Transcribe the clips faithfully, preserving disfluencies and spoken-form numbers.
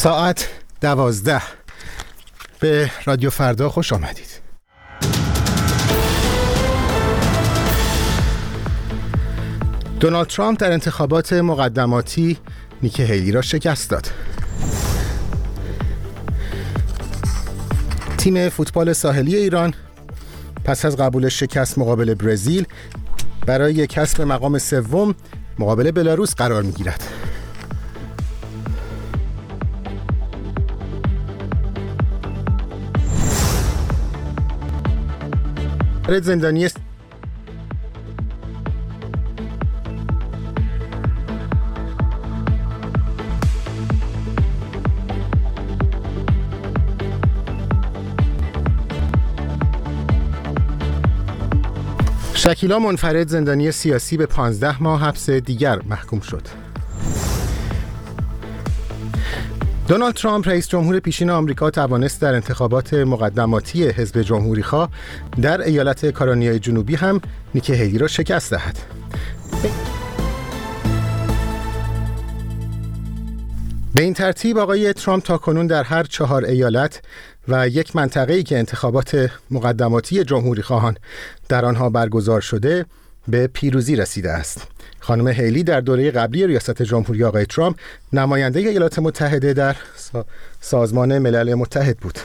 ساعت دوازده. به رادیو فردا خوش آمدید. دونالد ترامپ در انتخابات مقدماتی نیکی هیلی را شکست داد. تیم فوتبال ساحلی ایران پس از قبول شکست مقابل برزیل برای کسب مقام سوم مقابل بلاروس قرار می‌گیرد. رد زندانی است. شکیلا منفرد زندانی سیاسی به پانزده ماه حبس دیگر محکوم شد. دونالد ترامپ رئیس جمهور پیشین آمریکا توانست در انتخابات مقدماتی حزب جمهوری‌خواه در ایالت کارولینای جنوبی هم نیکی هیلی را شکست دهد. به این ترتیب آقای ترامپ تاکنون در هر چهار ایالت و یک منطقه‌ای که انتخابات مقدماتی جمهوری‌خواهان در آنها برگزار شده به پیروزی رسیده است. خانم هیلی در دوره قبلی ریاست جمهوری آقای ترامپ نماینده ایالات متحده در سازمان ملل متحد بود.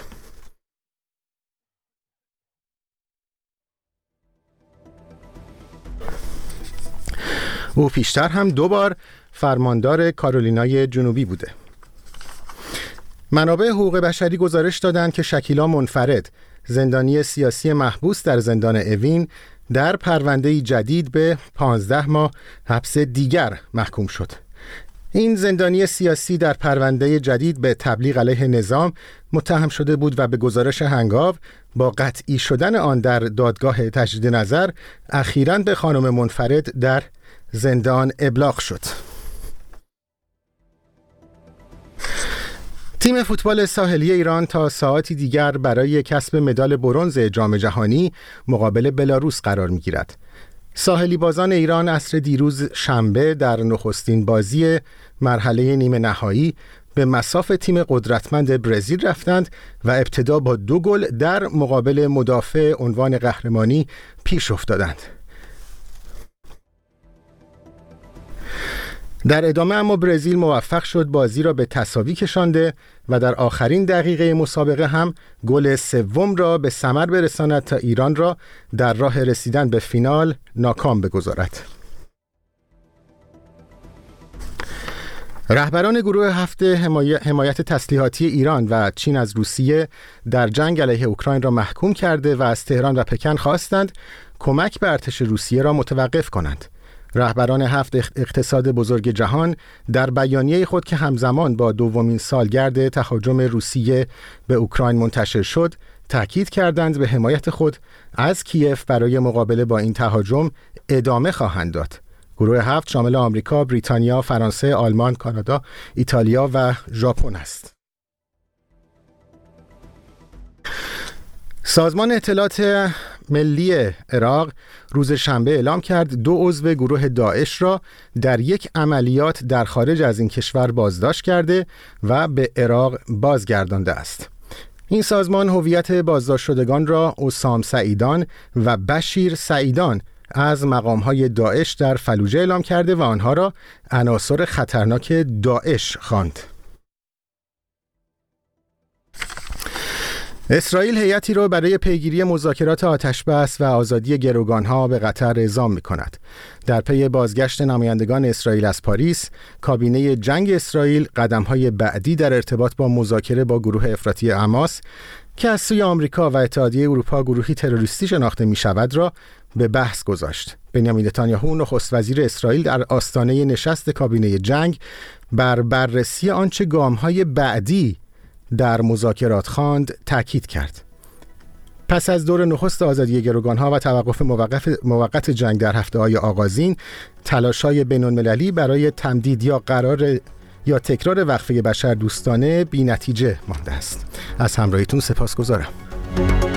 او پیشتر هم دو بار فرماندار کارولینای جنوبی بوده. منابع حقوق بشری گزارش دادند که شکیلا منفرد زندانی سیاسی محبوس در زندان اوین در پرونده‌ای جدید به پانزده ماه حبس دیگر محکوم شد. این زندانی سیاسی در پرونده جدید به تبلیغ علیه نظام متهم شده بود و به گزارش هنگاو با قطعی شدن آن در دادگاه تجدید نظر اخیراً به خانم منفرد در زندان ابلاغ شد. تیم فوتبال ساحلی ایران تا ساعتی دیگر برای کسب مدال برنز جام جهانی مقابل بلاروس قرار می‌گیرد. ساحلی بازان ایران عصر دیروز شنبه در نخستین بازی مرحله نیمه نهایی به مصاف تیم قدرتمند برزیل رفتند و ابتدا با دو گل در مقابل مدافع عنوان قهرمانی پیش افتادند. در ادامه اما برزیل موفق شد بازی را به تساوی کشانده و در آخرین دقیقه مسابقه هم گل سوم را به ثمر برساند تا ایران را در راه رسیدن به فینال ناکام بگذارد. رهبران گروه هفت حمایت تسلیحاتی ایران و چین از روسیه در جنگ علیه اوکراین را محکوم کرده و از تهران و پکن خواستند کمک به ارتش روسیه را متوقف کنند. رهبران هفت اقتصاد بزرگ جهان در بیانیه خود که همزمان با دومین سالگرد تهاجم روسیه به اوکراین منتشر شد، تأکید کردند به حمایت خود از کیف برای مقابله با این تهاجم ادامه خواهند داد. گروه هفت شامل آمریکا، بریتانیا، فرانسه، آلمان، کانادا، ایتالیا و ژاپن است. سازمان اطلاعات ملی عراق روز شنبه اعلام کرد دو عضو گروه داعش را در یک عملیات در خارج از این کشور بازداشت کرده و به عراق بازگردانده است. این سازمان هویت بازداشت شدگان را اسام سعیدان و بشیر سعیدان از مقام‌های داعش در فلوجه اعلام کرده و آنها را عناصر خطرناک داعش خواند. اسرائیل هیئتی را برای پیگیری مذاکرات آتش‌بس و آزادی گروگان‌ها به قطر اعزام می‌کند. در پی بازگشت نمایندگان اسرائیل از پاریس، کابینه جنگ اسرائیل قدم‌های بعدی در ارتباط با مذاکره با گروه افراطی حماس که از سوی آمریکا و اتحادیه اروپا گروهی تروریستی شناخته می‌شود را به بحث گذاشت. بنیامین نتانیاهو نخست وزیر اسرائیل در آستانه نشست کابینه جنگ بر بررسی آنچه گام‌های بعدی در مذاکرات خواند تاکید کرد. پس از دور نخست آزادی گروگان‌ها و توقف موقت جنگ در هفته‌های آغازین، تلاش‌های بین‌المللی برای تمدید یا قرار یا تکرار وقفه بشردوستانه بی‌نتیجه مانده است. از همراهیتون سپاسگزارم.